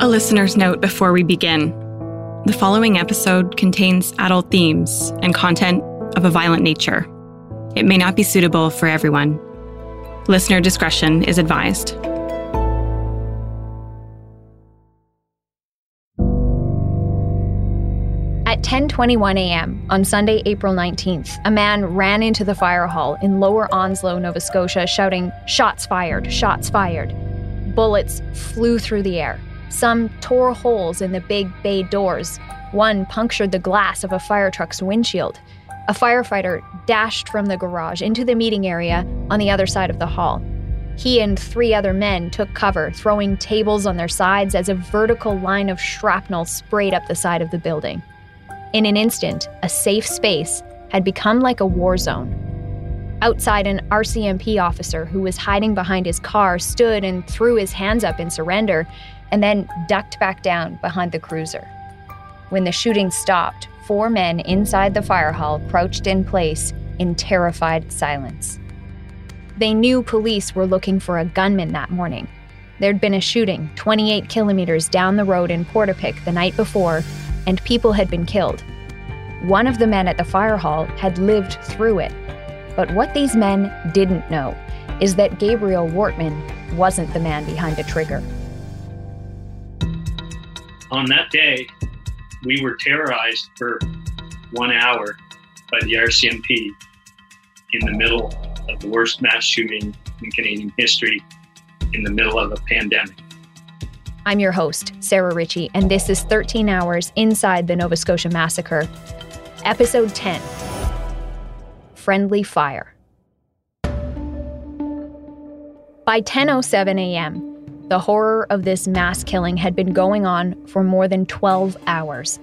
A listener's note before we begin. The following episode contains adult themes and content of a violent nature. It may not be suitable for everyone. Listener discretion is advised. At 10:21 a.m. on Sunday, April 19th, a man ran into the fire hall in Lower Onslow, Nova Scotia, shouting, "Shots fired, shots fired." Bullets flew through the air. Some tore holes in the big bay doors. One punctured the glass of a fire truck's windshield. A firefighter dashed from the garage into the meeting area on the other side of the hall. He and three other men took cover, throwing tables on their sides as a vertical line of shrapnel sprayed up the side of the building. In an instant, a safe space had become like a war zone. Outside, an RCMP officer who was hiding behind his car stood and threw his hands up in surrender, and then ducked back down behind the cruiser. When the shooting stopped, four men inside the fire hall crouched in place in terrified silence. They knew police were looking for a gunman that morning. There'd been a shooting 28 kilometers down the road in Portapique the night before, and people had been killed. One of the men at the fire hall had lived through it. But what these men didn't know is that Gabriel Wortman wasn't the man behind the trigger. On that day, we were terrorized for 1 hour by the RCMP in the middle of the worst mass shooting in Canadian history, in the middle of a pandemic. I'm your host, Sarah Ritchie, and this is 13 Hours Inside the Nova Scotia Massacre, Episode 10, Friendly Fire. By 10:07 a.m., the horror of this mass killing had been going on for more than 12 hours.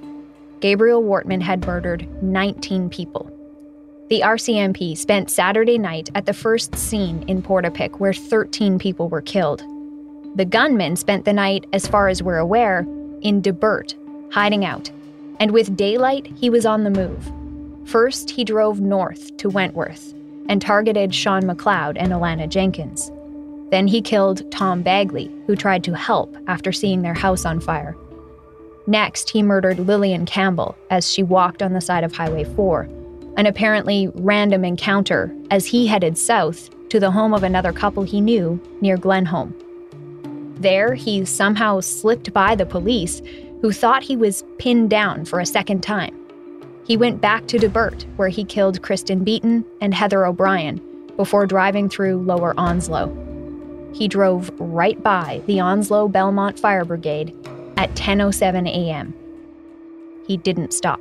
Gabriel Wortman had murdered 19 people. The RCMP spent Saturday night at the first scene in Portapique, where 13 people were killed. The gunman spent the night, as far as we're aware, in Debert, hiding out. And with daylight, he was on the move. First, he drove north to Wentworth and targeted Sean McLeod and Alana Jenkins. Then he killed Tom Bagley, who tried to help after seeing their house on fire. Next, he murdered Lillian Campbell as she walked on the side of Highway 4, an apparently random encounter as he headed south to the home of another couple he knew near Glenholm. There, he somehow slipped by the police, who thought he was pinned down for a second time. He went back to Debert, where he killed Kristen Beaton and Heather O'Brien before driving through Lower Onslow. He drove right by the Onslow Belmont Fire Brigade at 10:07 a.m. He didn't stop.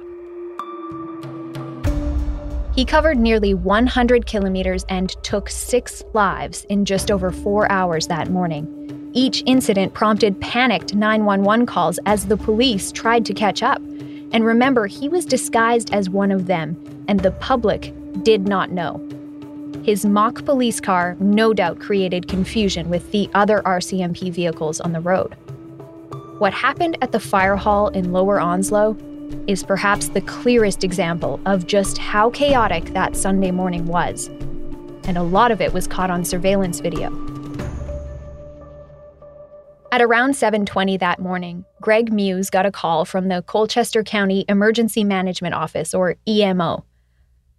He covered nearly 100 kilometers and took 6 lives in just over 4 hours that morning. Each incident prompted panicked 911 calls as the police tried to catch up. And remember, he was disguised as one of them, and the public did not know. His mock police car no doubt created confusion with the other RCMP vehicles on the road. What happened at the fire hall in Lower Onslow is perhaps the clearest example of just how chaotic that Sunday morning was. And a lot of it was caught on surveillance video. At around 7:20 that morning, Greg Mews got a call from the Colchester County Emergency Management Office, or EMO.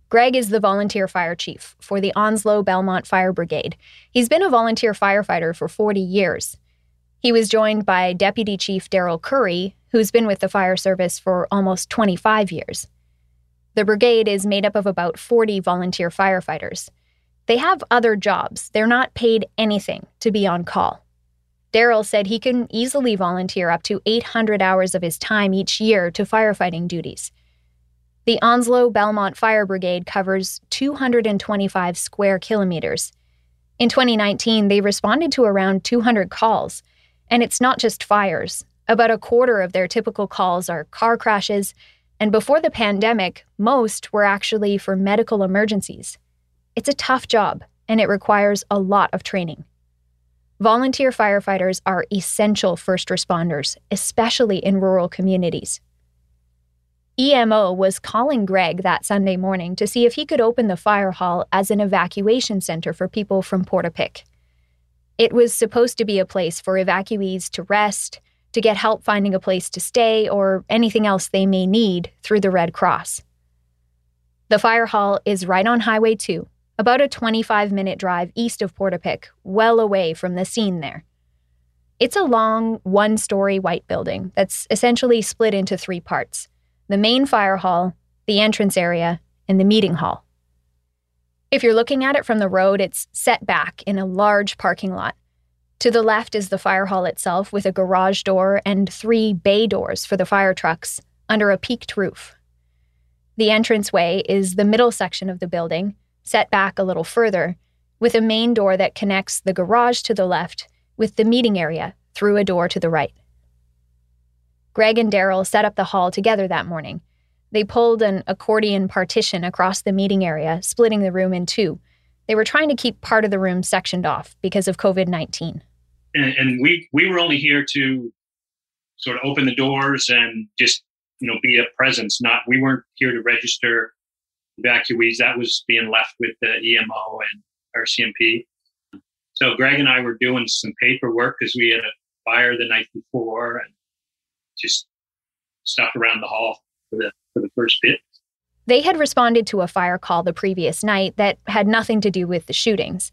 Greg is the volunteer fire chief for the Onslow Belmont Fire Brigade. He's been a volunteer firefighter for 40 years. He was joined by Deputy Chief Daryl Curry, who's been with the fire service for almost 25 years. The brigade is made up of about 40 volunteer firefighters. They have other jobs. They're not paid anything to be on call. Daryl said he can easily volunteer up to 800 hours of his time each year to firefighting duties. The Onslow Belmont Fire Brigade covers 225 square kilometers. In 2019, they responded to around 200 calls. And it's not just fires. About a quarter of their typical calls are car crashes. And before the pandemic, most were actually for medical emergencies. It's a tough job, and it requires a lot of training. Volunteer firefighters are essential first responders, especially in rural communities. EMO was calling Greg that Sunday morning to see if he could open the fire hall as an evacuation center for people from Portapique. It was supposed to be a place for evacuees to rest, to get help finding a place to stay or anything else they may need through the Red Cross. The fire hall is right on Highway 2, about a 25-minute drive east of Portapique, well away from the scene there. It's a long, one-story white building that's essentially split into three parts: the main fire hall, the entrance area, and the meeting hall. If you're looking at it from the road, it's set back in a large parking lot. To the left is the fire hall itself, with a garage door and three bay doors for the fire trucks under a peaked roof. The entranceway is the middle section of the building, set back a little further, with a main door that connects the garage to the left with the meeting area through a door to the right. Greg and Daryl set up the hall together that morning. They pulled an accordion partition across the meeting area, splitting the room in two. They were trying to keep part of the room sectioned off because of COVID-19. And we were only here to sort of open the doors and just, you know, be a presence. We weren't here to register evacuees. That was being left with the EMO and RCMP. So Greg and I were doing some paperwork because we had a fire the night before, and just stuff around the hall for the first bit. They had responded to a fire call the previous night that had nothing to do with the shootings.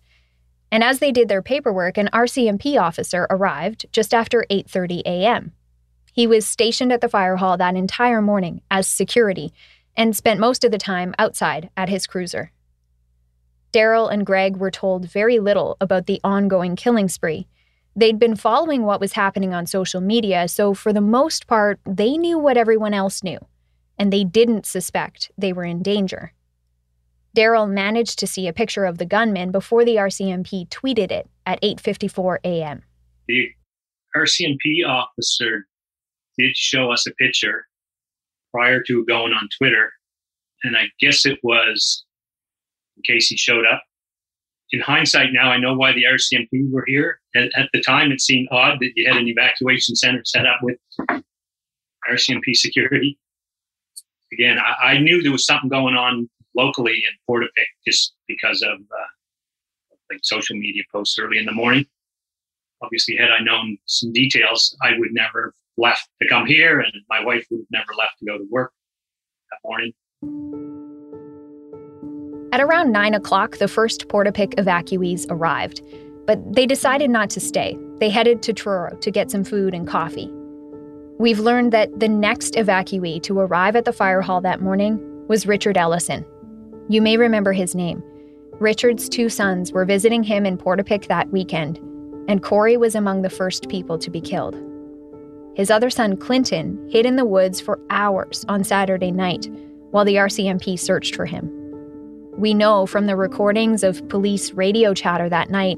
And as they did their paperwork, an RCMP officer arrived just after 8:30 a.m. He was stationed at the fire hall that entire morning as security and spent most of the time outside at his cruiser. Daryl and Greg were told very little about the ongoing killing spree. They'd been following what was happening on social media, so for the most part, they knew what everyone else knew, and they didn't suspect they were in danger. Daryl managed to see a picture of the gunman before the RCMP tweeted it at 8:54 a.m. The RCMP officer did show us a picture prior to going on Twitter, and I guess it was in case he showed up. In hindsight now, I know why the RCMP were here. At the time, it seemed odd that you had an evacuation center set up with RCMP security. Again, I knew there was something going on locally in Portapique just because of social media posts early in the morning. Obviously, had I known some details, I would never have left to come here, and my wife would have never left to go to work that morning. At around 9 o'clock, the first Portapique evacuees arrived, but they decided not to stay. They headed to Truro to get some food and coffee. We've learned that the next evacuee to arrive at the fire hall that morning was Richard Ellison. You may remember his name. Richard's two sons were visiting him in Portapique that weekend, and Corey was among the first people to be killed. His other son, Clinton, hid in the woods for hours on Saturday night while the RCMP searched for him. We know from the recordings of police radio chatter that night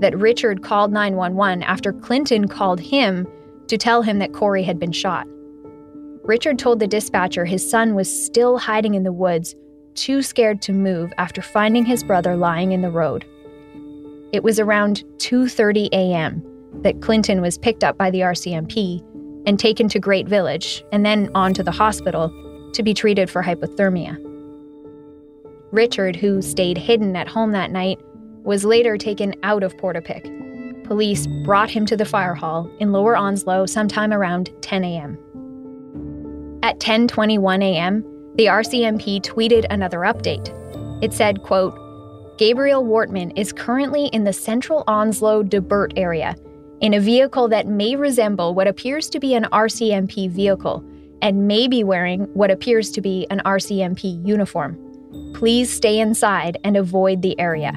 that Richard called 911 after Clinton called him to tell him that Corey had been shot. Richard told the dispatcher his son was still hiding in the woods, too scared to move after finding his brother lying in the road. It was around 2:30 a.m. that Clinton was picked up by the RCMP and taken to Great Village and then on to the hospital to be treated for hypothermia. Richard, who stayed hidden at home that night, was later taken out of Portapique. Police brought him to the fire hall in Lower Onslow sometime around 10 a.m. At 10:21 a.m., the RCMP tweeted another update. It said, quote, "Gabriel Wortman is currently in the central Onslow Debert area in a vehicle that may resemble what appears to be an RCMP vehicle and may be wearing what appears to be an RCMP uniform. Please stay inside and avoid the area."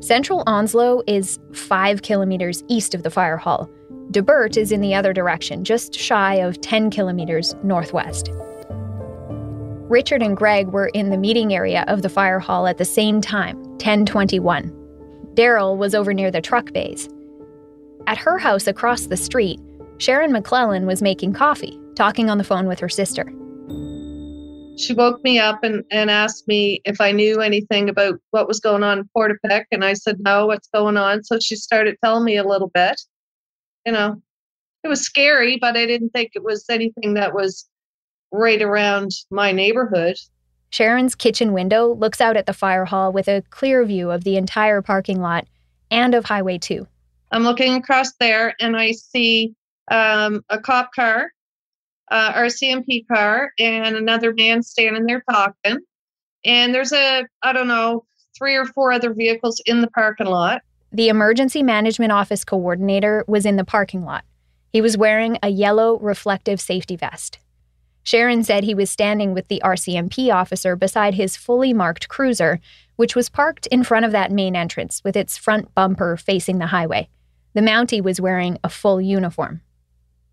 Central Onslow is 5 kilometers east of the fire hall. Debert is in the other direction, just shy of 10 kilometers northwest. Richard and Greg were in the meeting area of the fire hall at the same time, 10:21. Daryl was over near the truck bays. At her house across the street, Sharon McClellan was making coffee, talking on the phone with her sister. She woke me up and asked me if I knew anything about what was going on in Portapique, and I said, no, what's going on? So she started telling me a little bit. You know, it was scary, but I didn't think it was anything that was right around my neighborhood. Sharon's kitchen window looks out at the fire hall with a clear view of the entire parking lot and of Highway 2. I'm looking across there and I see a cop car, RCMP car, and another man standing there talking. And there's I don't know, 3 or 4 other vehicles in the parking lot. The Emergency Management Office coordinator was in the parking lot. He was wearing a yellow reflective safety vest. Sharon said he was standing with the RCMP officer beside his fully marked cruiser, which was parked in front of that main entrance with its front bumper facing the highway. The Mountie was wearing a full uniform.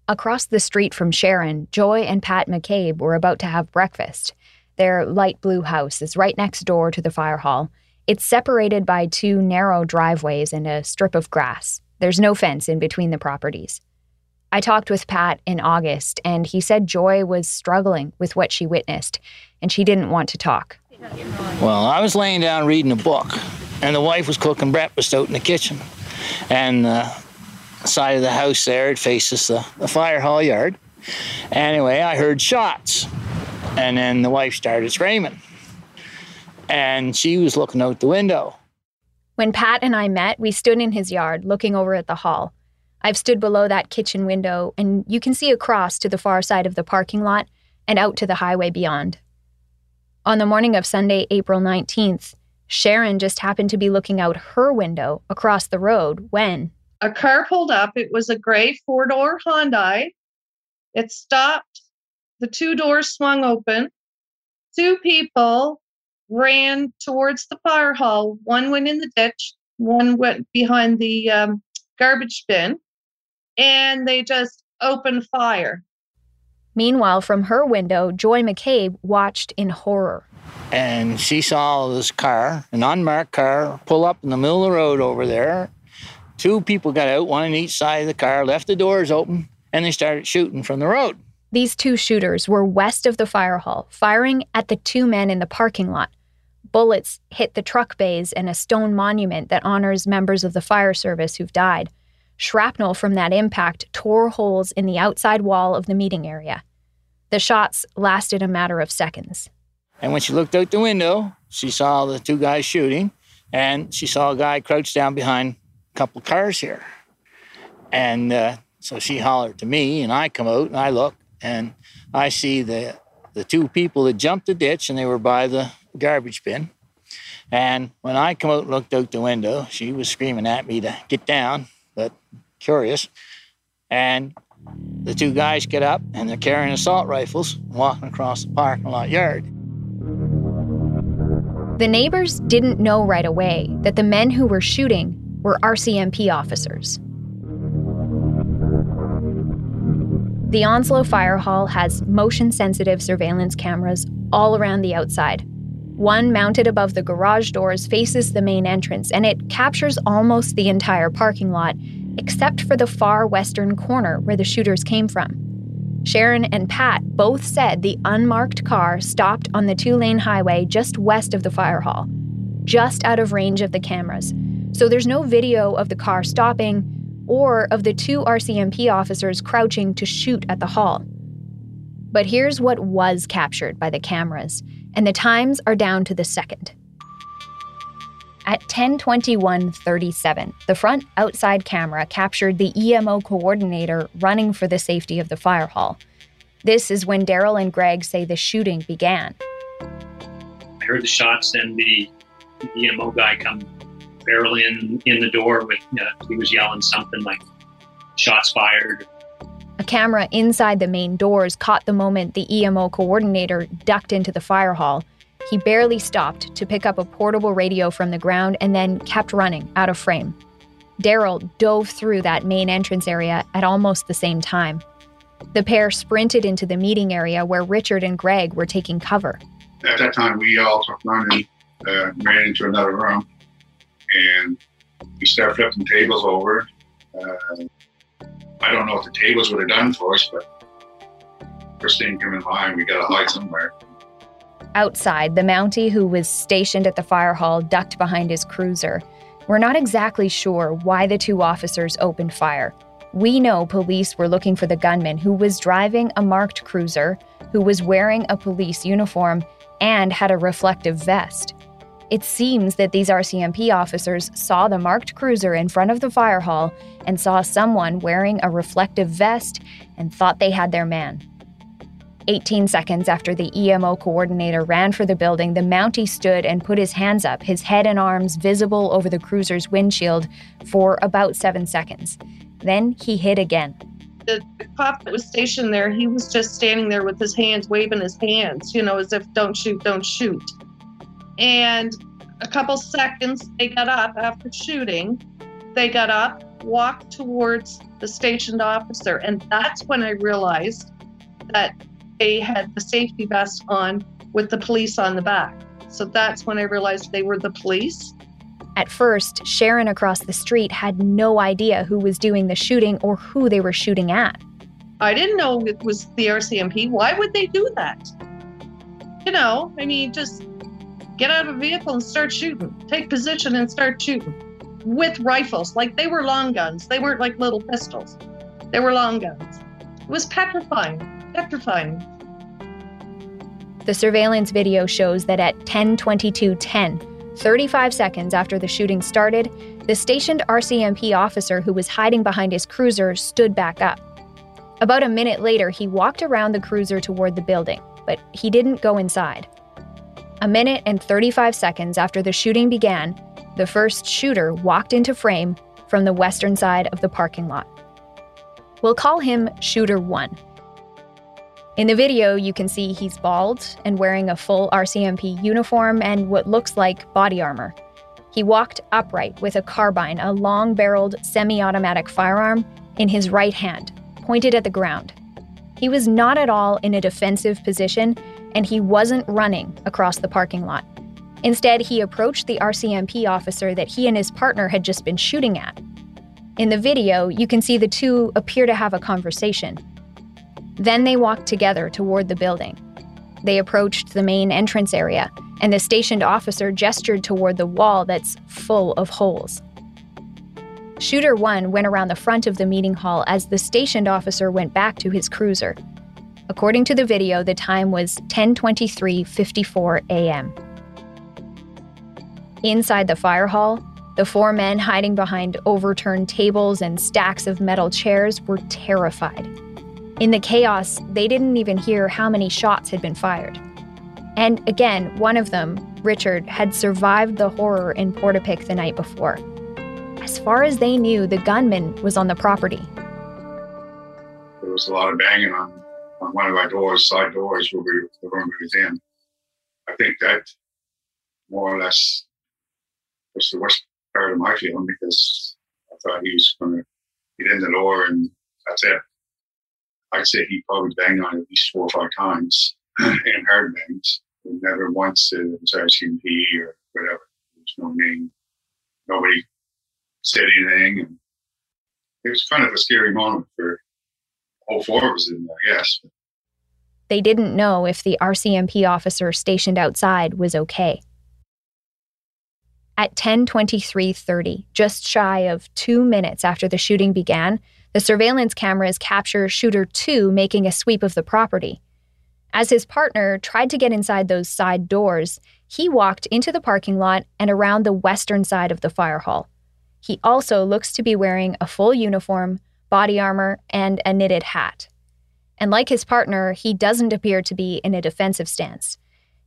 Across the street from Sharon, Joy and Pat McCabe were about to have breakfast. Their light blue house is right next door to the fire hall. It's separated by 2 narrow driveways and a strip of grass. There's no fence in between the properties. I talked with Pat in August, and he said Joy was struggling with what she witnessed, and she didn't want to talk. Well, I was laying down reading a book, and the wife was cooking breakfast out in the kitchen. And the side of the house there, it faces the fire hall yard. Anyway, I heard shots, and then the wife started screaming. And she was looking out the window. When Pat and I met, we stood in his yard looking over at the hall. I've stood below that kitchen window, and you can see across to the far side of the parking lot and out to the highway beyond. On the morning of Sunday, April 19th, Sharon just happened to be looking out her window across the road when a car pulled up. It was a gray 4-door Hyundai. It stopped. The 2 doors swung open. 2 people ran towards the fire hall. One went in the ditch. One went behind the garbage bin. And they just opened fire. Meanwhile, from her window, Joy McCabe watched in horror. And she saw this car, an unmarked car, pull up in the middle of the road over there. 2 people got out, one on each side of the car, left the doors open, and they started shooting from the road. These 2 shooters were west of the fire hall, firing at the 2 men in the parking lot. Bullets hit the truck bays and a stone monument that honors members of the fire service who've died. Shrapnel from that impact tore holes in the outside wall of the meeting area. The shots lasted a matter of seconds. And when she looked out the window, she saw the 2 guys shooting, and she saw a guy crouched down behind a couple cars here. And so she hollered to me, and I come out, and I look, and I see the 2 people that jumped the ditch, and they were by the garbage bin. And when I come out and looked out the window, she was screaming at me to get down, but curious. And the 2 guys get up, and they're carrying assault rifles, walking across the parking lot yard. The neighbors didn't know right away that the men who were shooting were RCMP officers. The Onslow Fire Hall has motion-sensitive surveillance cameras all around the outside. One mounted above the garage doors faces the main entrance, and it captures almost the entire parking lot, except for the far western corner where the shooters came from. Sharon and Pat both said the unmarked car stopped on the 2-lane highway just west of the fire hall, just out of range of the cameras. So there's no video of the car stopping or of the 2 RCMP officers crouching to shoot at the hall. But here's what was captured by the cameras, and the times are down to the second. At 10:21:37, the front outside camera captured the EMO coordinator running for the safety of the fire hall. This is when Daryl and Greg say the shooting began. I heard the shots, and the EMO guy come barreling in the door with, he was yelling something like, "Shots fired." A camera inside the main doors caught the moment the EMO coordinator ducked into the fire hall. He barely stopped to pick up a portable radio from the ground and then kept running out of frame. Daryl dove through that main entrance area at almost the same time. The pair sprinted into the meeting area where Richard and Greg were taking cover. At that time, we all took running, ran into another room, and we started flipping tables over. I don't know what the tables would have done for us, but first thing came in mind, we got to hide somewhere. Outside, the Mountie who was stationed at the fire hall ducked behind his cruiser. We're not exactly sure why the 2 officers opened fire. We know police were looking for the gunman who was driving a marked cruiser, who was wearing a police uniform, and had a reflective vest. It seems that these RCMP officers saw the marked cruiser in front of the fire hall and saw someone wearing a reflective vest and thought they had their man. 18 seconds after the EMO coordinator ran for the building, the Mountie stood and put his hands up, his head and arms visible over the cruiser's windshield for about 7 seconds. Then he hit again. The cop that was stationed there, he was just standing there with his hands, waving his hands, you know, as if don't shoot, don't shoot. And a couple seconds, they got up after shooting. They got up, walked towards the stationed officer. And that's when I realized that they had the safety vest on with the police on the back. So that's when I realized they were the police. At first, Sharon across the street had no idea who was doing the shooting or who they were shooting at. I didn't know it was the RCMP. Why would they do that? You know, I mean, just get out of a vehicle and start shooting. Take position and start shooting with rifles. Like, they were long guns. They weren't like little pistols. They were long guns. It was petrifying. The surveillance video shows that at 10:22:10, 35 seconds after the shooting started, the stationed RCMP officer who was hiding behind his cruiser stood back up. About a minute later, he walked around the cruiser toward the building, but he didn't go inside. A minute and 35 seconds after the shooting began, the first shooter walked into frame from the western side of the parking lot. We'll call him Shooter 1. In the video, you can see he's bald and wearing a full RCMP uniform and what looks like body armor. He walked upright with a carbine, a long-barreled semi-automatic firearm, in his right hand, pointed at the ground. He was not at all in a defensive position, and he wasn't running across the parking lot. Instead, he approached the RCMP officer that he and his partner had just been shooting at. In the video, you can see the two appear to have a conversation. Then they walked together toward the building. They approached the main entrance area, and the stationed officer gestured toward the wall that's full of holes. Shooter 1 went around the front of the meeting hall as the stationed officer went back to his cruiser. According to the video, the time was 10:23:54 a.m. Inside the fire hall, the four men hiding behind overturned tables and stacks of metal chairs were terrified. In the chaos, they didn't even hear how many shots had been fired. And again, one of them, Richard, had survived the horror in Portapique the night before. As far as they knew, the gunman was on the property. There was a lot of banging on one of our doors, side doors, where the room was in. I think that more or less was the worst part of my feeling, because I thought he was going to get in the door and that's it. I'd say he probably banged on it at least 4 or 5 times, and hard bangs. And never once said it was RCMP or whatever. There's no name. Nobody said anything. And it was kind of a scary moment for all four of us in there, I guess. They didn't know if the RCMP officer stationed outside was okay. At 10:23:30, just shy of 2 minutes after the shooting began, the surveillance cameras capture Shooter 2 making a sweep of the property. As his partner tried to get inside those side doors, he walked into the parking lot and around the western side of the fire hall. He also looks to be wearing a full uniform, body armor, and a knitted hat. And like his partner, he doesn't appear to be in a defensive stance.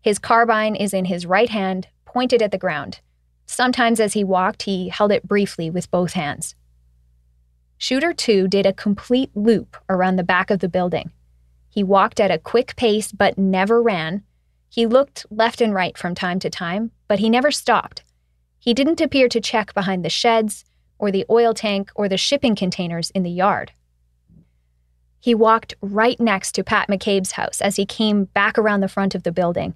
His carbine is in his right hand, pointed at the ground. Sometimes as he walked, he held it briefly with both hands. Shooter 2 did a complete loop around the back of the building. He walked at a quick pace but never ran. He looked left and right from time to time, but he never stopped. He didn't appear to check behind the sheds or the oil tank or the shipping containers in the yard. He walked right next to Pat McCabe's house as he came back around the front of the building.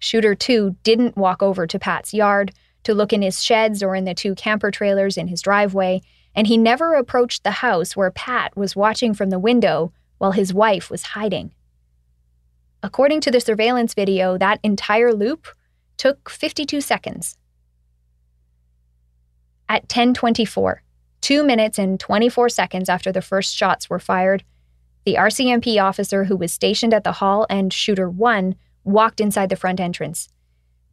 Shooter 2 didn't walk over to Pat's yard, to look in his sheds or in the 2 camper trailers in his driveway, and he never approached the house where Pat was watching from the window while his wife was hiding. According to the surveillance video, that entire loop took 52 seconds. At 10:24, 2 minutes and 24 seconds after the first shots were fired, the RCMP officer who was stationed at the hall and Shooter 1 walked inside the front entrance.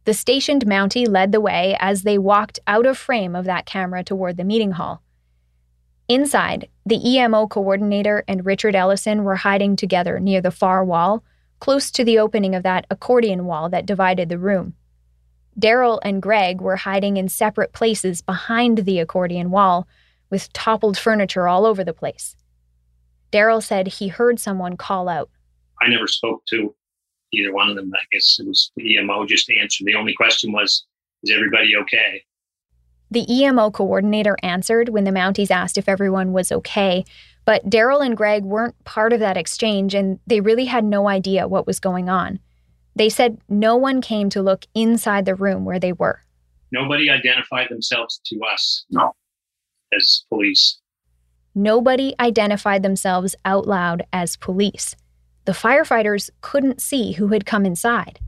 The stationed Mountie led the way as they walked out of frame of that camera toward the meeting hall. Inside, the EMO coordinator and Richard Ellison were hiding together near the far wall, close to the opening of that accordion wall that divided the room. Daryl and Greg were hiding in separate places behind the accordion wall, with toppled furniture all over the place. Daryl said he heard someone call out. I never spoke to either one of them. I guess it was the EMO just answered. The only question was, is everybody okay? The EMO coordinator answered when the Mounties asked if everyone was okay, but Daryl and Greg weren't part of that exchange, and they really had no idea what was going on. They said no one came to look inside the room where they were. Nobody identified themselves to us, no, as police. Nobody identified themselves out loud as police. The firefighters couldn't see who had come inside.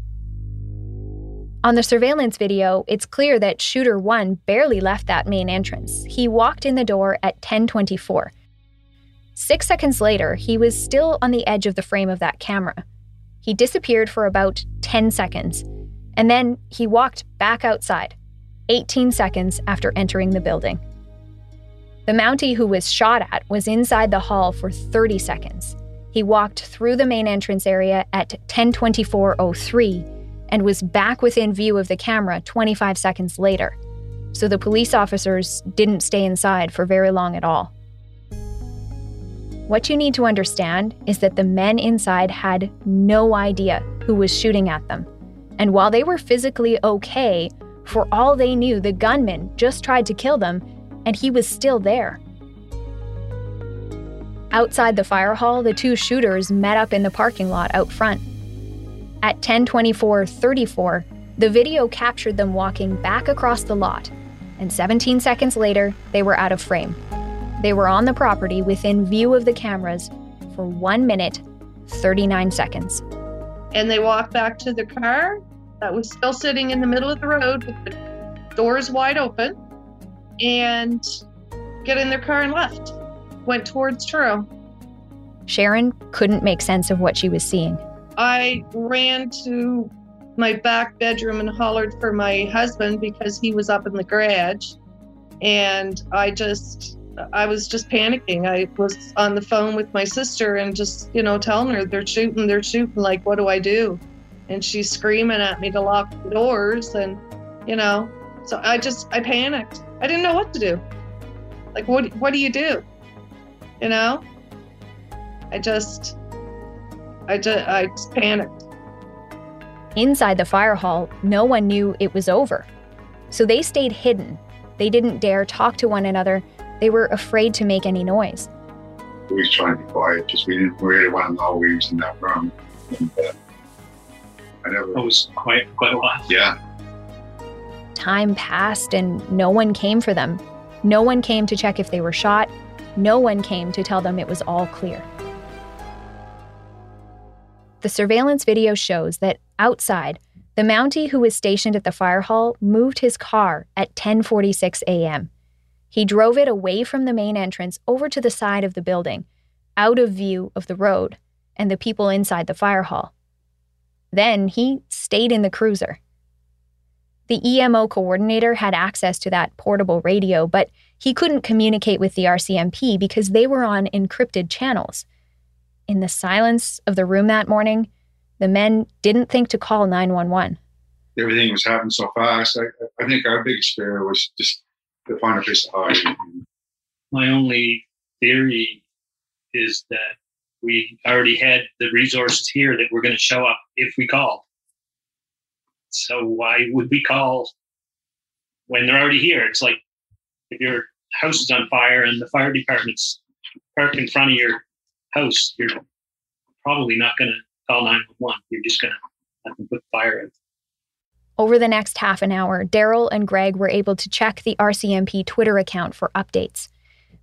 On the surveillance video, it's clear that Shooter 1 barely left that main entrance. He walked in the door at 10:24. 6 seconds later, he was still on the edge of the frame of that camera. He disappeared for about 10 seconds, and then he walked back outside, 18 seconds after entering the building. The Mountie who was shot at was inside the hall for 30 seconds. He walked through the main entrance area at 10:24:03 and was back within view of the camera 25 seconds later. So the police officers didn't stay inside for very long at all. What you need to understand is that the men inside had no idea who was shooting at them. And while they were physically okay, for all they knew, the gunman just tried to kill them, and he was still there. Outside the fire hall, the two shooters met up in the parking lot out front. At 10:24:34, the video captured them walking back across the lot, and 17 seconds later, they were out of frame. They were on the property within view of the cameras for 1 minute, 39 seconds. And they walked back to the car that was still sitting in the middle of the road with the doors wide open and got in their car and left. Went towards Truro. Sharon couldn't make sense of what she was seeing. I ran to my back bedroom and hollered for my husband because he was up in the garage. And I was just panicking. I was on the phone with my sister and just, telling her they're shooting. Like, what do I do? And she's screaming at me to lock the doors. And, so I panicked. I didn't know what to do. Like, what do you do? I just panicked. Inside the fire hall, no one knew it was over. So they stayed hidden. They didn't dare talk to one another. They were afraid to make any noise. We were trying to be quiet, just we didn't really want to know we was in that room. And, it was quiet for quite a while. Yeah. Time passed and no one came for them. No one came to check if they were shot. No one came to tell them it was all clear. The surveillance video shows that outside, the Mountie who was stationed at the fire hall moved his car at 10:46 a.m. He drove it away from the main entrance over to the side of the building, out of view of the road and the people inside the fire hall. Then he stayed in the cruiser. The EMO coordinator had access to that portable radio, but he couldn't communicate with the RCMP because they were on encrypted channels. In the silence of the room that morning, the men didn't think to call 911. Everything was happening so fast. I think our biggest fear was just to find a place to hide. My only theory is that we already had the resources here that were going to show up if we called. So why would we call when they're already here? It's like if your house is on fire and the fire department's parked in front of your house, you're probably not going to call 911. You're just going to have to put fire out. Over the next half an hour, Daryl and Greg were able to check the RCMP Twitter account for updates.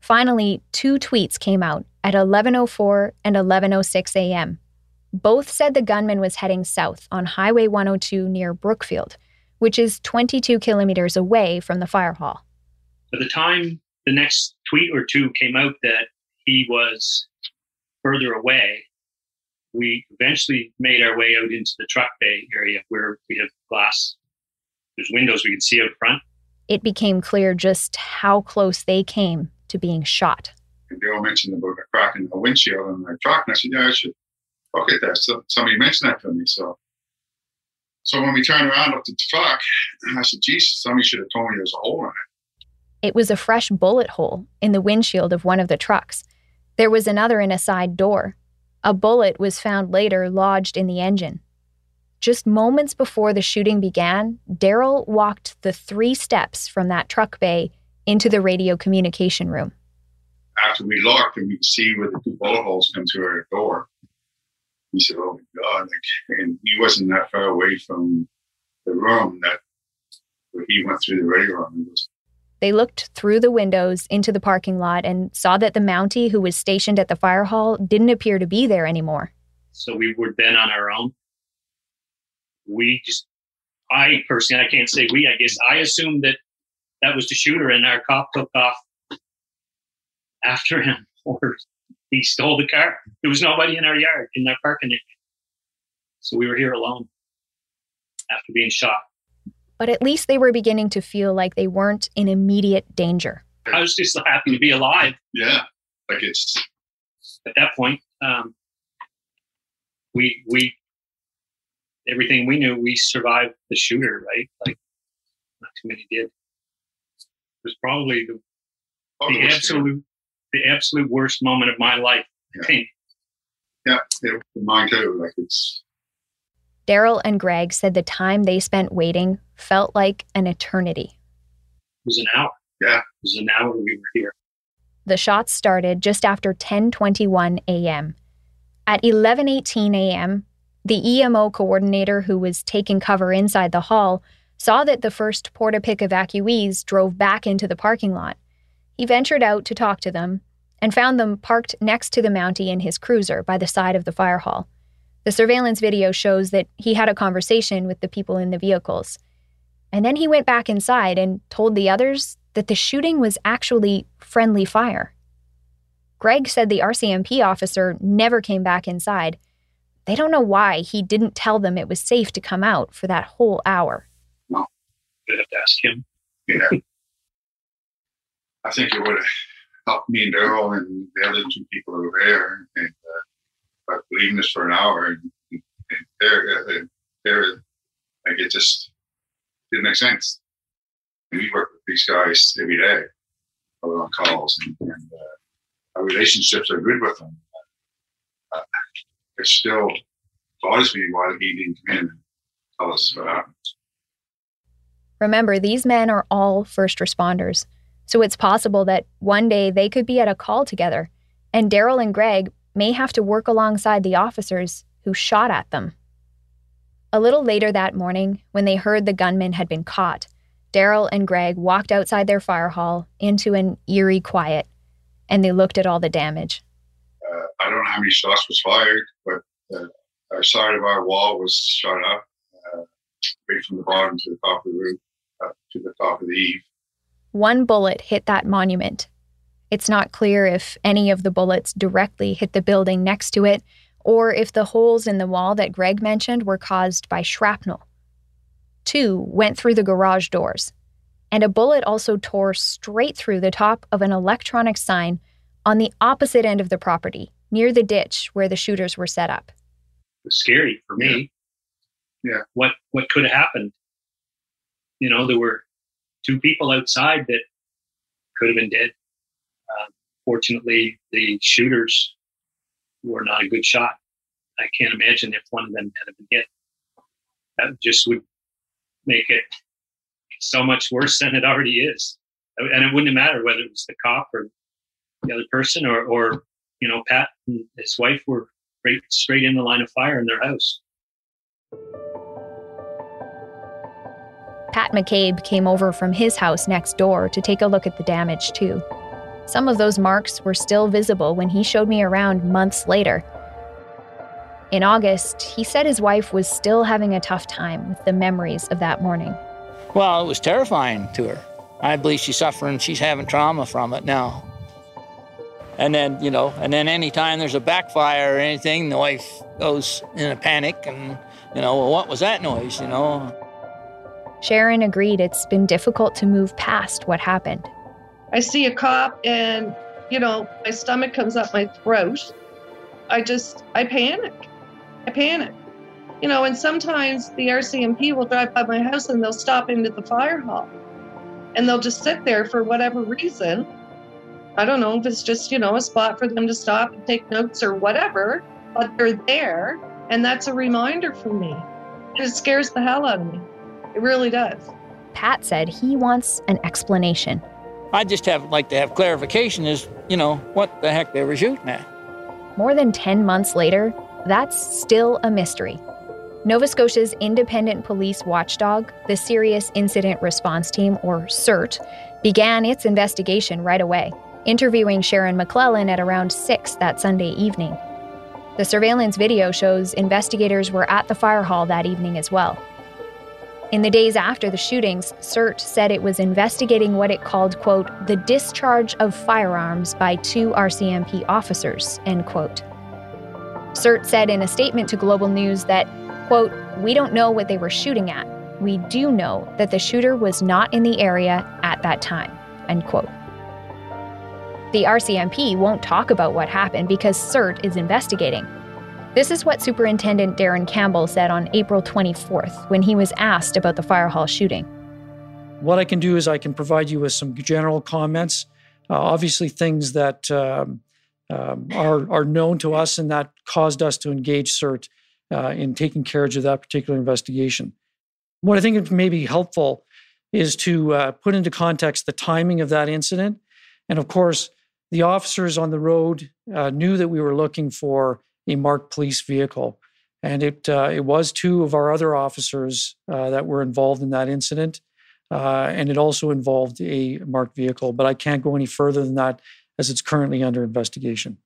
Finally, two tweets came out at 11:04 and 11:06 a.m. Both said the gunman was heading south on Highway 102 near Brookfield, which is 22 kilometers away from the fire hall. By the time the next tweet or two came out that he was further away, we eventually made our way out into the truck bay area where we have glass There's windows we can see out front. It became clear just how close they came to being shot. And Daryl mentioned about a crack in the windshield and my truck, and I said, yeah, I should look at that. So somebody mentioned that to me. So when we turned around and looked at the truck, I said, geez, somebody should have told me there was a hole in it. It was a fresh bullet hole in the windshield of one of the trucks. There was another in a side door. A bullet was found later lodged in the engine. Just moments before the shooting began, Daryl walked the 3 steps from that truck bay into the radio communication room. After we locked and we could see where the 2 bullet holes come through our door, he said, oh my God. And he wasn't that far away from the room that where he went through the radio. They looked through the windows into the parking lot and saw that the Mountie who was stationed at the fire hall didn't appear to be there anymore. So we were then on our own. I assumed that was the shooter, and our cop took off after him, or he stole the car. There was nobody in our yard, in our parking area. So we were here alone after being shot. But at least they were beginning to feel like they weren't in immediate danger. I was just happy to be alive. Yeah. Like it's... At that point, we everything we knew, we survived the shooter, right? Like, not too many did. It was probably the absolute worst moment of my life, yeah. I think. Yeah, mine too. Like it's... Daryl and Greg said the time they spent waiting felt like an eternity. It was an hour. Yeah, it was an hour we were here. The shots started just after 10:21 a.m. At 11:18 a.m., the EMO coordinator who was taking cover inside the hall saw that the first Portapique evacuees drove back into the parking lot. He ventured out to talk to them and found them parked next to the Mountie in his cruiser by the side of the fire hall. The surveillance video shows that he had a conversation with the people in the vehicles. And then he went back inside and told the others that the shooting was actually friendly fire. Greg said the RCMP officer never came back inside. They don't know why he didn't tell them it was safe to come out for that whole hour. Well, you'd have to ask him. Yeah. I think it would have helped me and Daryl and the other 2 people over there. And, but leaving us for an hour and there, like it just didn't make sense. And we work with these guys every day on calls, and our relationships are good with them. It still bothers me why he didn't come in and tell us what happened. Remember, these men are all first responders, so it's possible that one day they could be at a call together, and Daryl and Greg may have to work alongside the officers who shot at them. A little later that morning, when they heard the gunman had been caught, Daryl and Greg walked outside their fire hall into an eerie quiet, and they looked at all the damage. I don't know how many shots was fired, but our side of our wall was shot up, right from the bottom to the top of the roof, up to the top of the eave. One bullet hit that monument. It's not clear if any of the bullets directly hit the building next to it, or if the holes in the wall that Greg mentioned were caused by shrapnel. 2 went through the garage doors, and a bullet also tore straight through the top of an electronic sign on the opposite end of the property, near the ditch where the shooters were set up. It was scary for me. Yeah. What could have happened? You know, there were 2 people outside that could have been dead. Fortunately, the shooters were not a good shot. I can't imagine if one of them had been hit. That just would make it so much worse than it already is. And it wouldn't have mattered whether it was the cop or the other person or you know, Pat and his wife were straight in the line of fire in their house. Pat McCabe came over from his house next door to take a look at the damage, too. Some of those marks were still visible when he showed me around months later. In August, he said his wife was still having a tough time with the memories of that morning. Well, it was terrifying to her. I believe she's suffering. She's having trauma from it now. And then, you know, any time there's a backfire or anything, the wife goes in a panic and, you know, well, what was that noise, you know? Sharon agreed it's been difficult to move past what happened. I see a cop and, you know, my stomach comes up my throat. I panic. You know, and sometimes the RCMP will drive by my house and they'll stop into the fire hall. And they'll just sit there for whatever reason. I don't know if it's just, you know, a spot for them to stop and take notes or whatever, but they're there. And that's a reminder for me. It scares the hell out of me. It really does. Pat said he wants an explanation. I just like to have clarification as, you know, what the heck they were shooting at. More than 10 months later, that's still a mystery. Nova Scotia's independent police watchdog, the Serious Incident Response Team, or CERT, began its investigation right away, interviewing Sharon McClellan at around 6 that Sunday evening. The surveillance video shows investigators were at the fire hall that evening as well. In the days after the shootings, CERT said it was investigating what it called, quote, the discharge of firearms by 2 RCMP officers, end quote. CERT said in a statement to Global News that, quote, we don't know what they were shooting at. We do know that the shooter was not in the area at that time, end quote. The RCMP won't talk about what happened because CERT is investigating. This is what Superintendent Darren Campbell said on April 24th when he was asked about the fire hall shooting. What I can do is I can provide you with some general comments, obviously things that are known to us and that caused us to engage CERT in taking carriage of that particular investigation. What I think may be helpful is to put into context the timing of that incident. And of course, the officers on the road knew that we were looking for a marked police vehicle. And it was 2 of our other officers that were involved in that incident. And it also involved a marked vehicle. But I can't go any further than that as it's currently under investigation.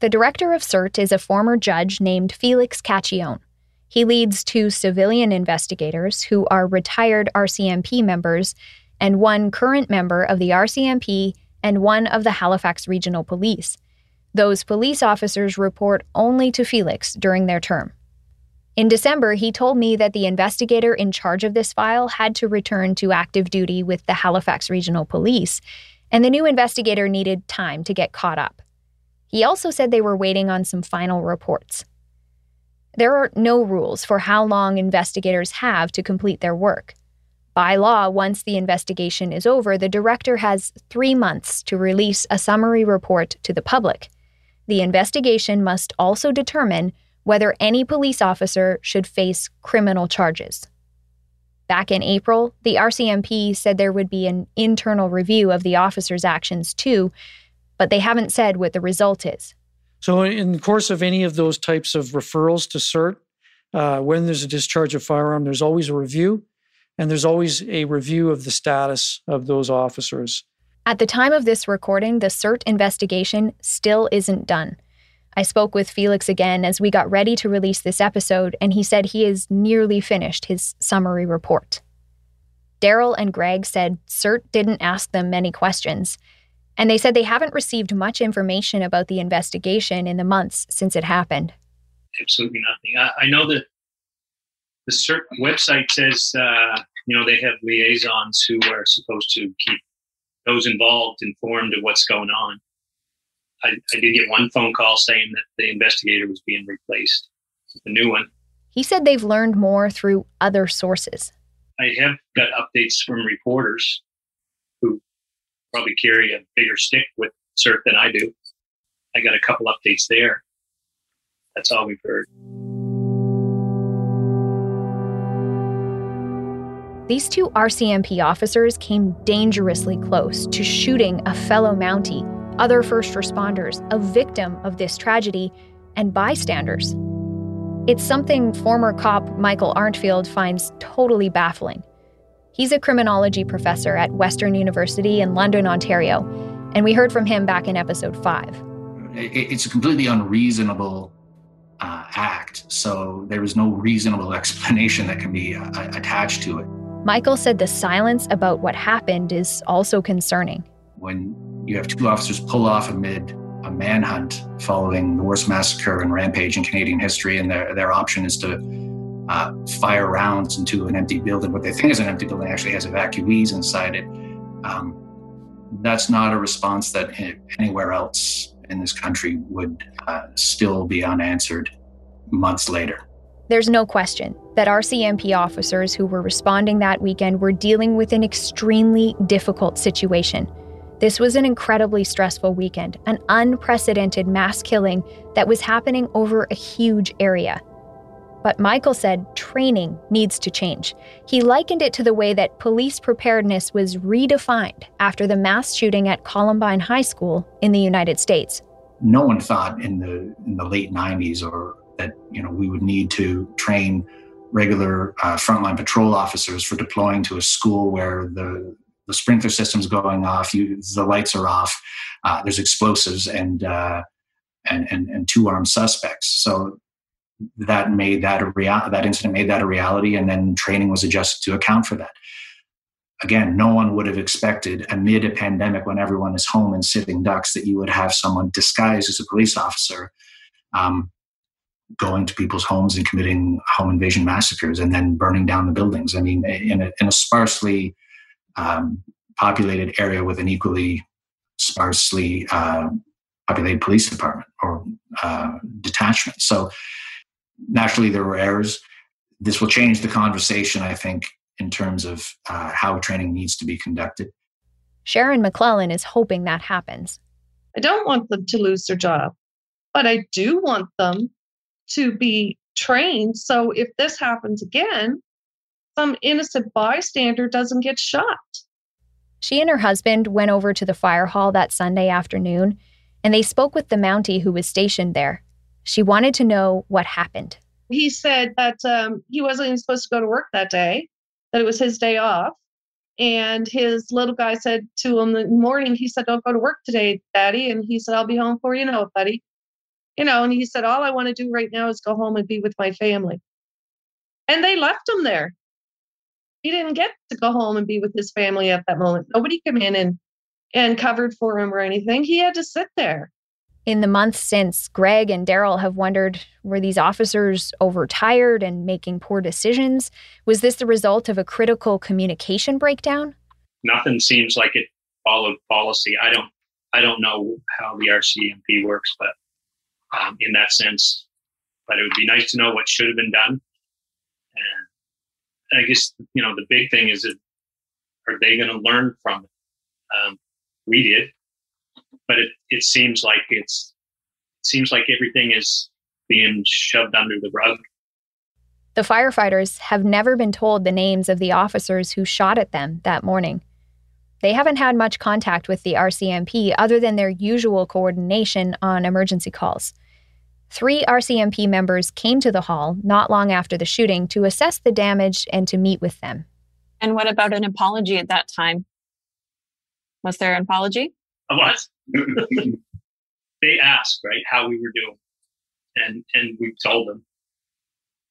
The director of CERT is a former judge named Felix Cachione. He leads 2 civilian investigators who are retired RCMP members and 1 current member of the RCMP and 1 of the Halifax Regional Police. Those police officers report only to Felix during their term. In December, he told me that the investigator in charge of this file had to return to active duty with the Halifax Regional Police, and the new investigator needed time to get caught up. He also said they were waiting on some final reports. There are no rules for how long investigators have to complete their work. By law, once the investigation is over, the director has 3 months to release a summary report to the public. The investigation must also determine whether any police officer should face criminal charges. Back in April, the RCMP said there would be an internal review of the officers' actions too, but they haven't said what the result is. So in the course of any of those types of referrals to CERT, when there's a discharge of firearm, there's always a review, and there's always a review of the status of those officers. At the time of this recording, the CERT investigation still isn't done. I spoke with Felix again as we got ready to release this episode, and he said he has nearly finished his summary report. Daryl and Greg said CERT didn't ask them many questions, and they said they haven't received much information about the investigation in the months since it happened. Absolutely nothing. I know that the CERT website says, you know, they have liaisons who are supposed to keep those involved informed of what's going on. I did get one phone call saying that the investigator was being replaced, a new one. He said they've learned more through other sources. I have got updates from reporters who probably carry a bigger stick with CERT than I do. I got a couple updates there. That's all we've heard. These 2 RCMP officers came dangerously close to shooting a fellow Mountie, other first responders, a victim of this tragedy, and bystanders. It's something former cop Michael Arntfield finds totally baffling. He's a criminology professor at Western University in London, Ontario, and we heard from him back in episode 5. It's a completely unreasonable act, so there is no reasonable explanation that can be attached to it. Michael said the silence about what happened is also concerning. When you have 2 officers pull off amid a manhunt following the worst massacre and rampage in Canadian history, and their option is to fire rounds into an empty building. What they think is an empty building actually has evacuees inside it. That's not a response that anywhere else in this country would still be unanswered months later. There's no question that RCMP officers who were responding that weekend were dealing with an extremely difficult situation. This was an incredibly stressful weekend, an unprecedented mass killing that was happening over a huge area. But Michael said training needs to change. He likened it to the way that police preparedness was redefined after the mass shooting at Columbine High School in the United States. No one thought in the late 90s or that we would need to train regular frontline patrol officers for deploying to a school where the sprinkler system's going off, the lights are off, there's explosives and two armed suspects. So that made that that incident made that a reality, and then training was adjusted to account for that. Again, no one would have expected amid a pandemic when everyone is home and sitting ducks that you would have someone disguised as a police officer going to people's homes and committing home invasion massacres and then burning down the buildings. I mean, in a sparsely populated area with an equally sparsely populated police department or detachment. So naturally, there were errors. This will change the conversation, I think, in terms of how training needs to be conducted. Sharon McClellan is hoping that happens. I don't want them to lose their job, but I do want them to be trained so if this happens again, some innocent bystander doesn't get shot. She and her husband went over to the fire hall that Sunday afternoon, and they spoke with the Mountie who was stationed there. She wanted to know what happened. He said that he wasn't even supposed to go to work that day, that it was his day off. And his little guy said to him in the morning, he said, "Don't go to work today, Daddy." And he said, "I'll be home for you now, buddy." And he said, "All I want to do right now is go home and be with my family." And they left him there. He didn't get to go home and be with his family at that moment. Nobody came in and covered for him or anything. He had to sit there. In the months since, Greg and Daryl have wondered, were these officers overtired and making poor decisions? Was this the result of a critical communication breakdown? Nothing seems like it followed policy. I don't know how the RCMP works, but in that sense. But it would be nice to know what should have been done. And I guess, the big thing is, are they going to learn from it? We did. But it seems like everything is being shoved under the rug. The firefighters have never been told the names of the officers who shot at them that morning. They haven't had much contact with the RCMP other than their usual coordination on emergency calls. 3 RCMP members came to the hall not long after the shooting to assess the damage and to meet with them. And what about an apology at that time? Was there an apology? A what? They asked, right, how we were doing. And we told them.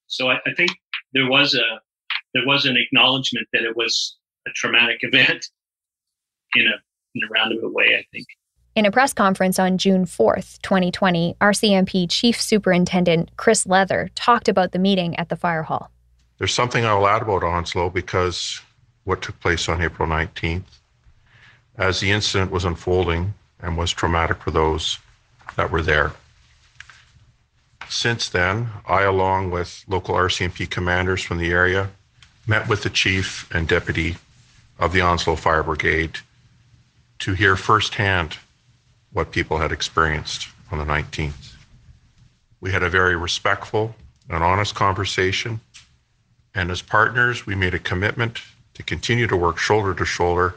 So I think there was an acknowledgement that it was a traumatic event. In a roundabout way, I think. In a press conference on June 4th, 2020, RCMP Chief Superintendent Chris Leather talked about the meeting at the fire hall. There's something I'll add about Onslow because what took place on April 19th, as the incident was unfolding and was traumatic for those that were there. Since then, I, along with local RCMP commanders from the area, met with the chief and deputy of the Onslow Fire Brigade to hear firsthand what people had experienced on the 19th. We had a very respectful and honest conversation, and as partners, we made a commitment to continue to work shoulder to shoulder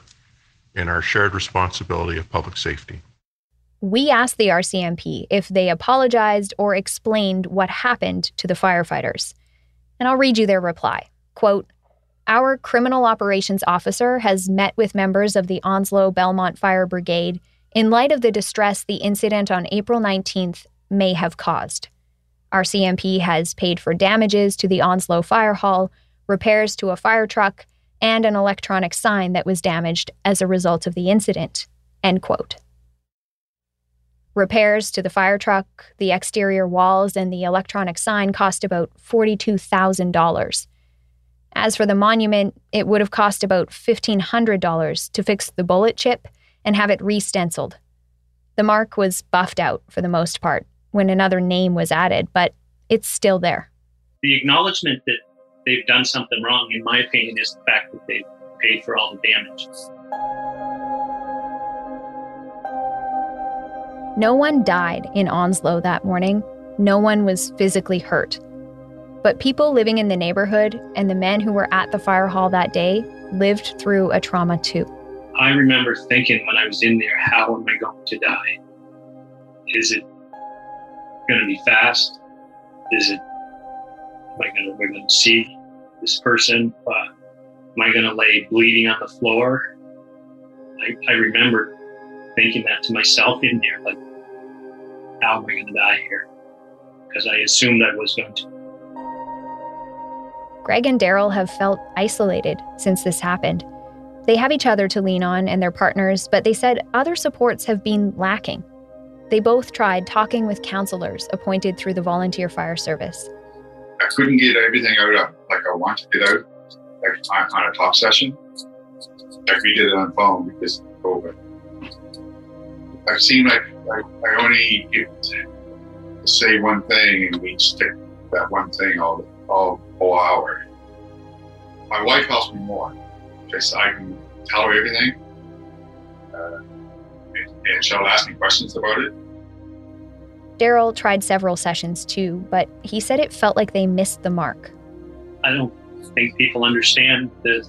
in our shared responsibility of public safety. We asked the RCMP if they apologized or explained what happened to the firefighters. And I'll read you their reply. Quote, "Our criminal operations officer has met with members of the Onslow Belmont Fire Brigade in light of the distress the incident on April 19th may have caused. RCMP has paid for damages to the Onslow Fire Hall, repairs to a fire truck, and an electronic sign that was damaged as a result of the incident," end quote. Repairs to the fire truck, the exterior walls, and the electronic sign cost about $42,000. As for the monument, it would have cost about $1,500 to fix the bullet chip and have it re-stenciled. The mark was buffed out for the most part when another name was added, but it's still there. The acknowledgement that they've done something wrong, in my opinion, is the fact that they've paid for all the damage. No one died in Onslow that morning. No one was physically hurt. But people living in the neighborhood and the men who were at the fire hall that day lived through a trauma too. I remember thinking when I was in there, how am I going to die? Is it going to be fast? Am I going to see this person? Am I going to lay bleeding on the floor? I remember thinking that to myself in there, like, how am I going to die here? Because I assumed I was going to. Greg and Daryl have felt isolated since this happened. They have each other to lean on and their partners, but they said other supports have been lacking. They both tried talking with counselors appointed through the volunteer fire service. I couldn't get everything out like I wanted to get out on a talk session. Like we did it on phone because of COVID. It seemed like I only get to say one thing and we stick to that one thing all whole hour. My wife helps me more. I can tell her everything, and she'll ask me questions about it. Daryl tried several sessions too, but he said it felt like they missed the mark. I don't think people understand the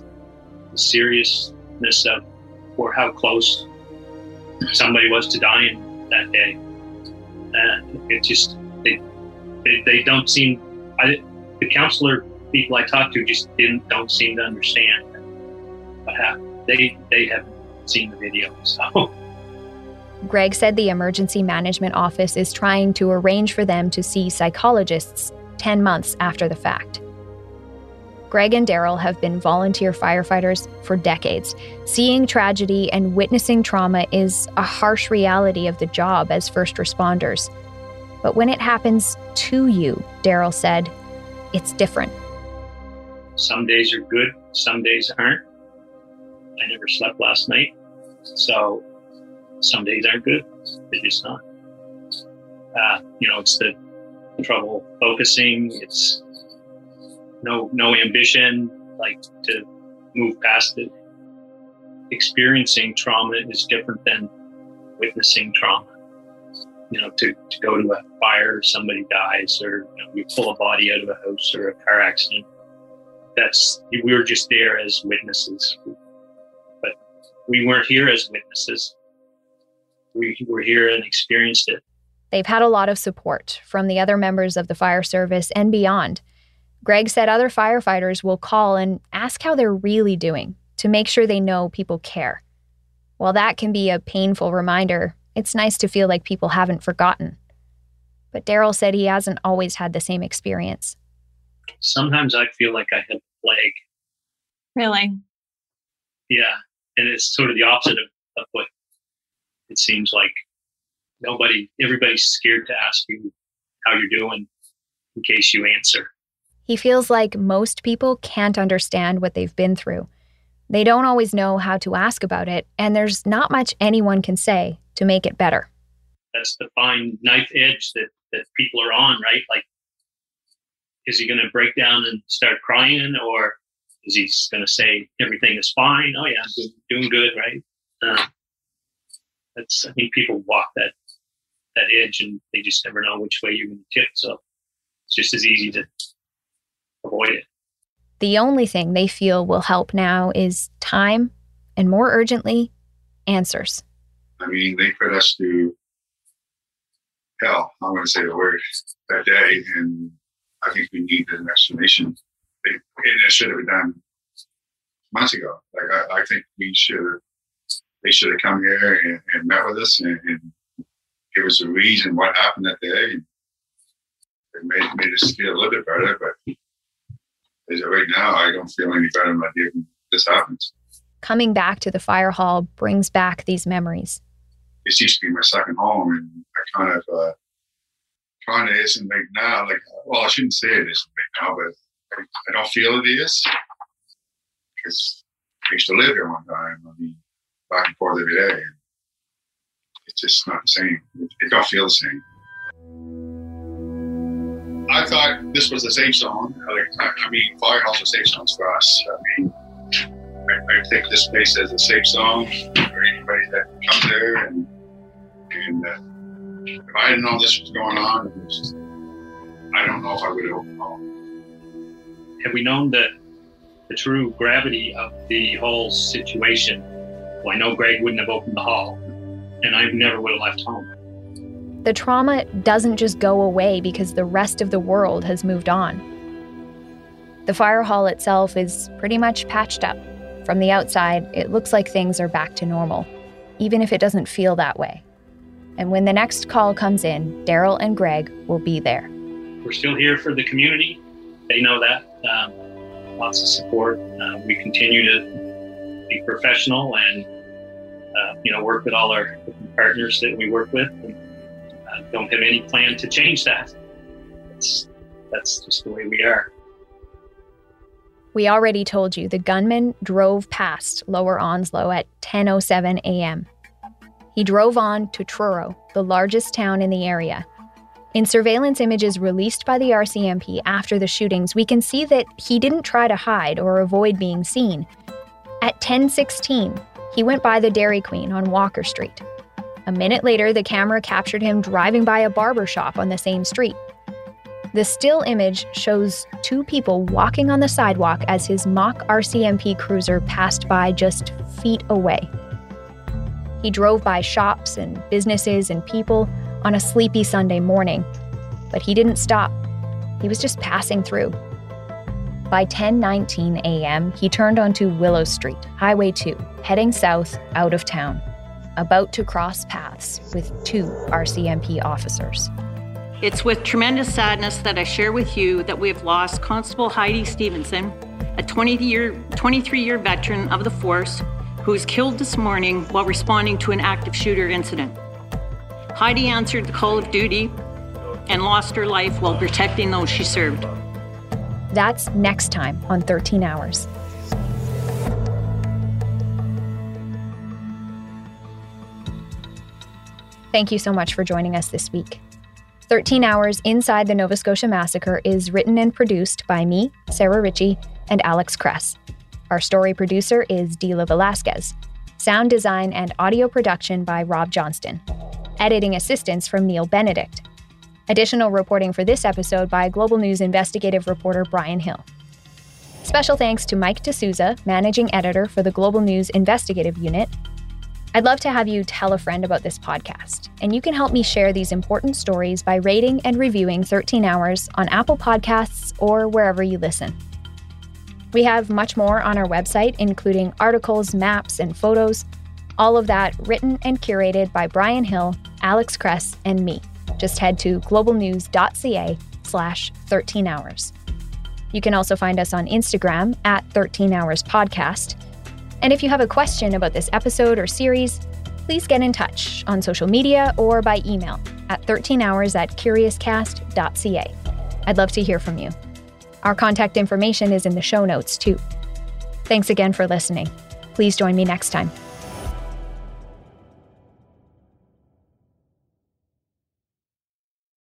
seriousness of or how close somebody was to dying that day. It just, they don't seem, the counselor people I talked to just don't seem to understand. They haven't seen the video, so. Greg said the Emergency Management Office is trying to arrange for them to see psychologists 10 months after the fact. Greg and Daryl have been volunteer firefighters for decades. Seeing tragedy and witnessing trauma is a harsh reality of the job as first responders. But when it happens to you, Daryl said, it's different. Some days are good, some days aren't. I never slept last night, so some days aren't good. They're just not. It's the trouble focusing. It's no ambition, like to move past it. Experiencing trauma is different than witnessing trauma. To go to a fire, somebody dies, or you pull a body out of a house or a car accident. We were just there as witnesses. We weren't here as witnesses. We were here and experienced it. They've had a lot of support from the other members of the fire service and beyond. Greg said other firefighters will call and ask how they're really doing to make sure they know people care. While that can be a painful reminder, it's nice to feel like people haven't forgotten. But Daryl said he hasn't always had the same experience. Sometimes I feel like I have a plague. Really? Yeah. And it's sort of the opposite of what it seems like. Everybody's scared to ask you how you're doing in case you answer. He feels like most people can't understand what they've been through. They don't always know how to ask about it, and there's not much anyone can say to make it better. That's the fine knife edge that people are on, right? Like, is he going to break down and start crying, or is he just going to say everything is fine? Oh yeah, I'm doing good, right? I think people walk that edge, and they just never know which way you're going to tip. So it's just as easy to avoid it. The only thing they feel will help now is time, and more urgently, answers. I mean, they put us through hell. I'm going to say the word that day, and I think we need an explanation. And it should have been done months ago. Like I think they should have come here and met with us and give us a reason what happened that day. It made us feel a little bit better, but as of right now, I don't feel any better about even this happens. Coming back to the fire hall brings back these memories. It used to be my second home, and I kind of isn't like now. Like, well, I shouldn't say it isn't like now, but I don't feel it is, because I used to live here one time. I mean, back and forth every day. It's just not the same. It don't feel the same. I thought this was the safe zone. I mean, firehouses are safe zones for us. I mean, I think this place is a safe zone for anybody that comes there. And if I didn't know this was going on, I don't know if I would have opened up. Had we known the true gravity of the whole situation, well, I know Greg wouldn't have opened the hall, and I never would have left home. The trauma doesn't just go away because the rest of the world has moved on. The fire hall itself is pretty much patched up. From the outside, it looks like things are back to normal, even if it doesn't feel that way. And when the next call comes in, Daryl and Greg will be there. We're still here for the community. They know that. Lots of support. We continue to be professional and work with all our partners that we work with. And, don't have any plan to change that. That's just the way we are. We already told you the gunman drove past Lower Onslow at 10:07 a.m. He drove on to Truro, the largest town in the area. In surveillance images released by the RCMP after the shootings, we can see that he didn't try to hide or avoid being seen. At 10:16, he went by the Dairy Queen on Walker Street. A minute later, the camera captured him driving by a barber shop on the same street. The still image shows two people walking on the sidewalk as his mock RCMP cruiser passed by just feet away. He drove by shops and businesses and people on a sleepy Sunday morning, but he didn't stop. He was just passing through. By 10:19 a.m., he turned onto Willow Street, Highway 2, heading south out of town, about to cross paths with two RCMP officers. It's with tremendous sadness that I share with you that we have lost Constable Heidi Stevenson, a 23-year veteran of the force who was killed this morning while responding to an active shooter incident. Heidi answered the call of duty and lost her life while protecting those she served. That's next time on 13 Hours. Thank you so much for joining us this week. 13 Hours Inside the Nova Scotia Massacre is written and produced by me, Sarah Ritchie, and Alex Kress. Our story producer is Dila Velasquez. Sound design and audio production by Rob Johnston. Editing assistance from Neil Benedict. Additional reporting for this episode by Global News investigative reporter Brian Hill. Special thanks to Mike D'Souza, managing editor for the Global News investigative unit. I'd love to have you tell a friend about this podcast, and you can help me share these important stories by rating and reviewing 13 Hours on Apple Podcasts or wherever you listen. We have much more on our website, including articles, maps, and photos, all of that written and curated by Brian Hill, Alex Kress, and me. Just head to globalnews.ca/13hours. You can also find us on Instagram at 13 Hours Podcast. And if you have a question about this episode or series, please get in touch on social media or by email at 13hours@curiouscast.ca. I'd love to hear from you. Our contact information is in the show notes, too. Thanks again for listening. Please join me next time.